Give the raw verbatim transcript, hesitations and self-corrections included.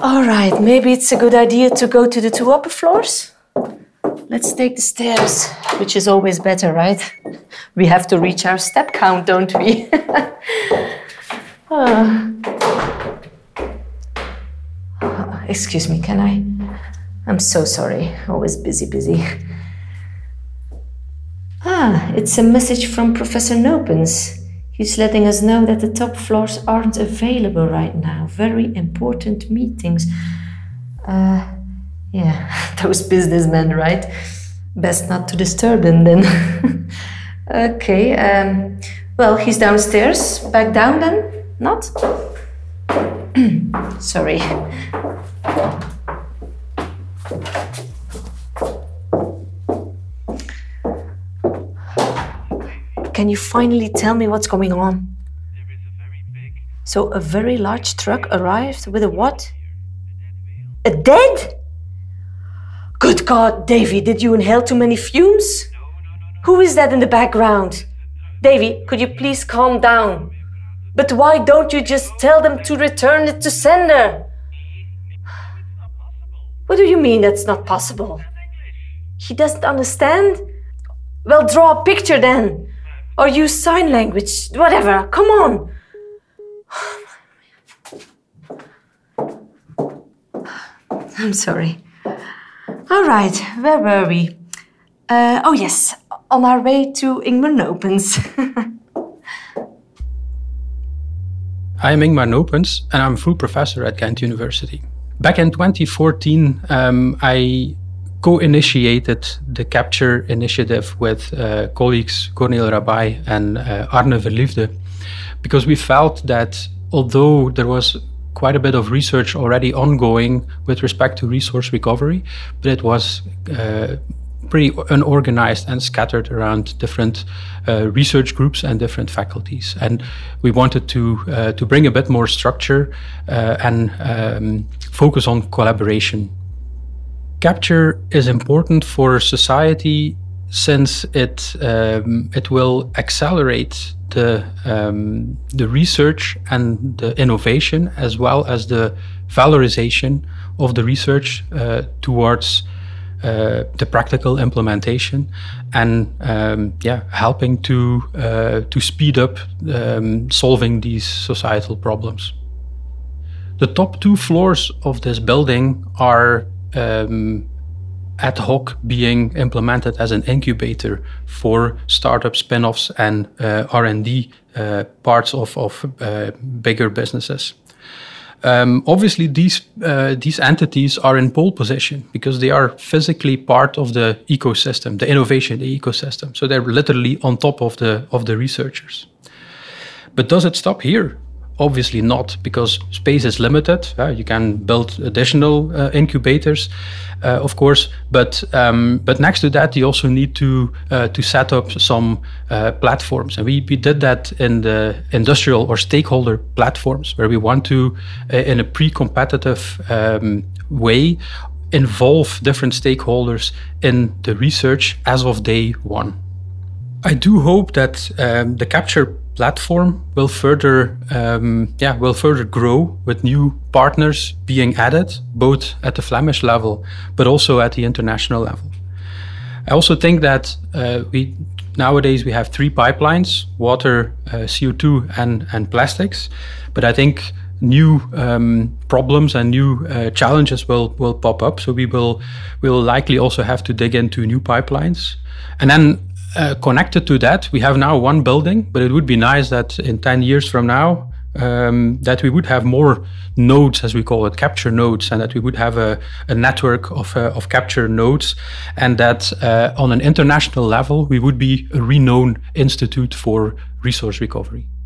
All right, maybe it's a good idea to go to the two upper floors. Let's take the stairs, which is always better, right? We have to reach our step count, don't we? uh. Uh, excuse me, can I? I'm so sorry, always busy, busy. Ah, it's a message from Professor Nopens. He's letting us know that the top floors aren't available right now. Very important meetings. Uh, yeah, those businessmen, right? Best not to disturb them then. Okay, um, well, he's downstairs. Back down then? Not? Sorry. Can you finally tell me what's going on? There is a very big... So a very large truck arrived with a what? A dead? Good God, Davy, did you inhale too many fumes? No, no, no, no. Who is that in the background? Davy, could you please calm down? But why don't you just tell them to return it to sender? What do you mean that's not possible? He doesn't understand? Well, draw a picture then. Or use sign language, whatever, come on. I'm sorry. All right, where were we? Uh, oh yes, on our way to Ingmar Nopens. I'm Ingmar Nopens and I'm a full professor at Ghent University. Back in twenty fourteen, um, I co-initiated the CAPTURE initiative with uh, colleagues Cornel Rabai and uh, Arne Verliefde, because we felt that although there was quite a bit of research already ongoing with respect to resource recovery, but it was uh, pretty unorganized and scattered around different uh, research groups and different faculties. And we wanted to uh, to bring a bit more structure uh, and um, focus on collaboration. CAPTURE is important for society since it um, it will accelerate the um, the research and the innovation as well as the valorization of the research uh, towards uh, the practical implementation and um, yeah helping to uh, to speed up um, solving these societal problems. The top two floors of this building are Um, ad hoc being implemented as an incubator for startup spin-offs and uh, R and D uh, parts of, of uh, bigger businesses. Um, obviously, these uh, these entities are in pole position because they are physically part of the ecosystem, the innovation, the ecosystem. So they're literally on top of the of the researchers. But does it stop here? Obviously not, because space is limited. Uh, you can build additional uh, incubators, uh, of course, but um, but next to that, you also need to uh, to set up some uh, platforms, and we, we did that in the industrial or stakeholder platforms, where we want to, uh, in a pre-competitive um, way, involve different stakeholders in the research as of day one. I do hope that um, the CAPTURE platform will further, um, yeah, will further grow with new partners being added, both at the Flemish level, but also at the international level. I also think that uh, we nowadays we have three pipelines: water, uh, C O two, and and plastics. But I think new um, problems and new uh, challenges will will pop up. So we will will likely also have to dig into new pipelines, and then. Uh, connected to that, we have now one building, but it would be nice that in ten years from now, um, that we would have more nodes, as we call it, CAPTURE nodes, and that we would have a, a network of, uh, of CAPTURE nodes, and that uh, on an international level, we would be a renowned institute for resource recovery.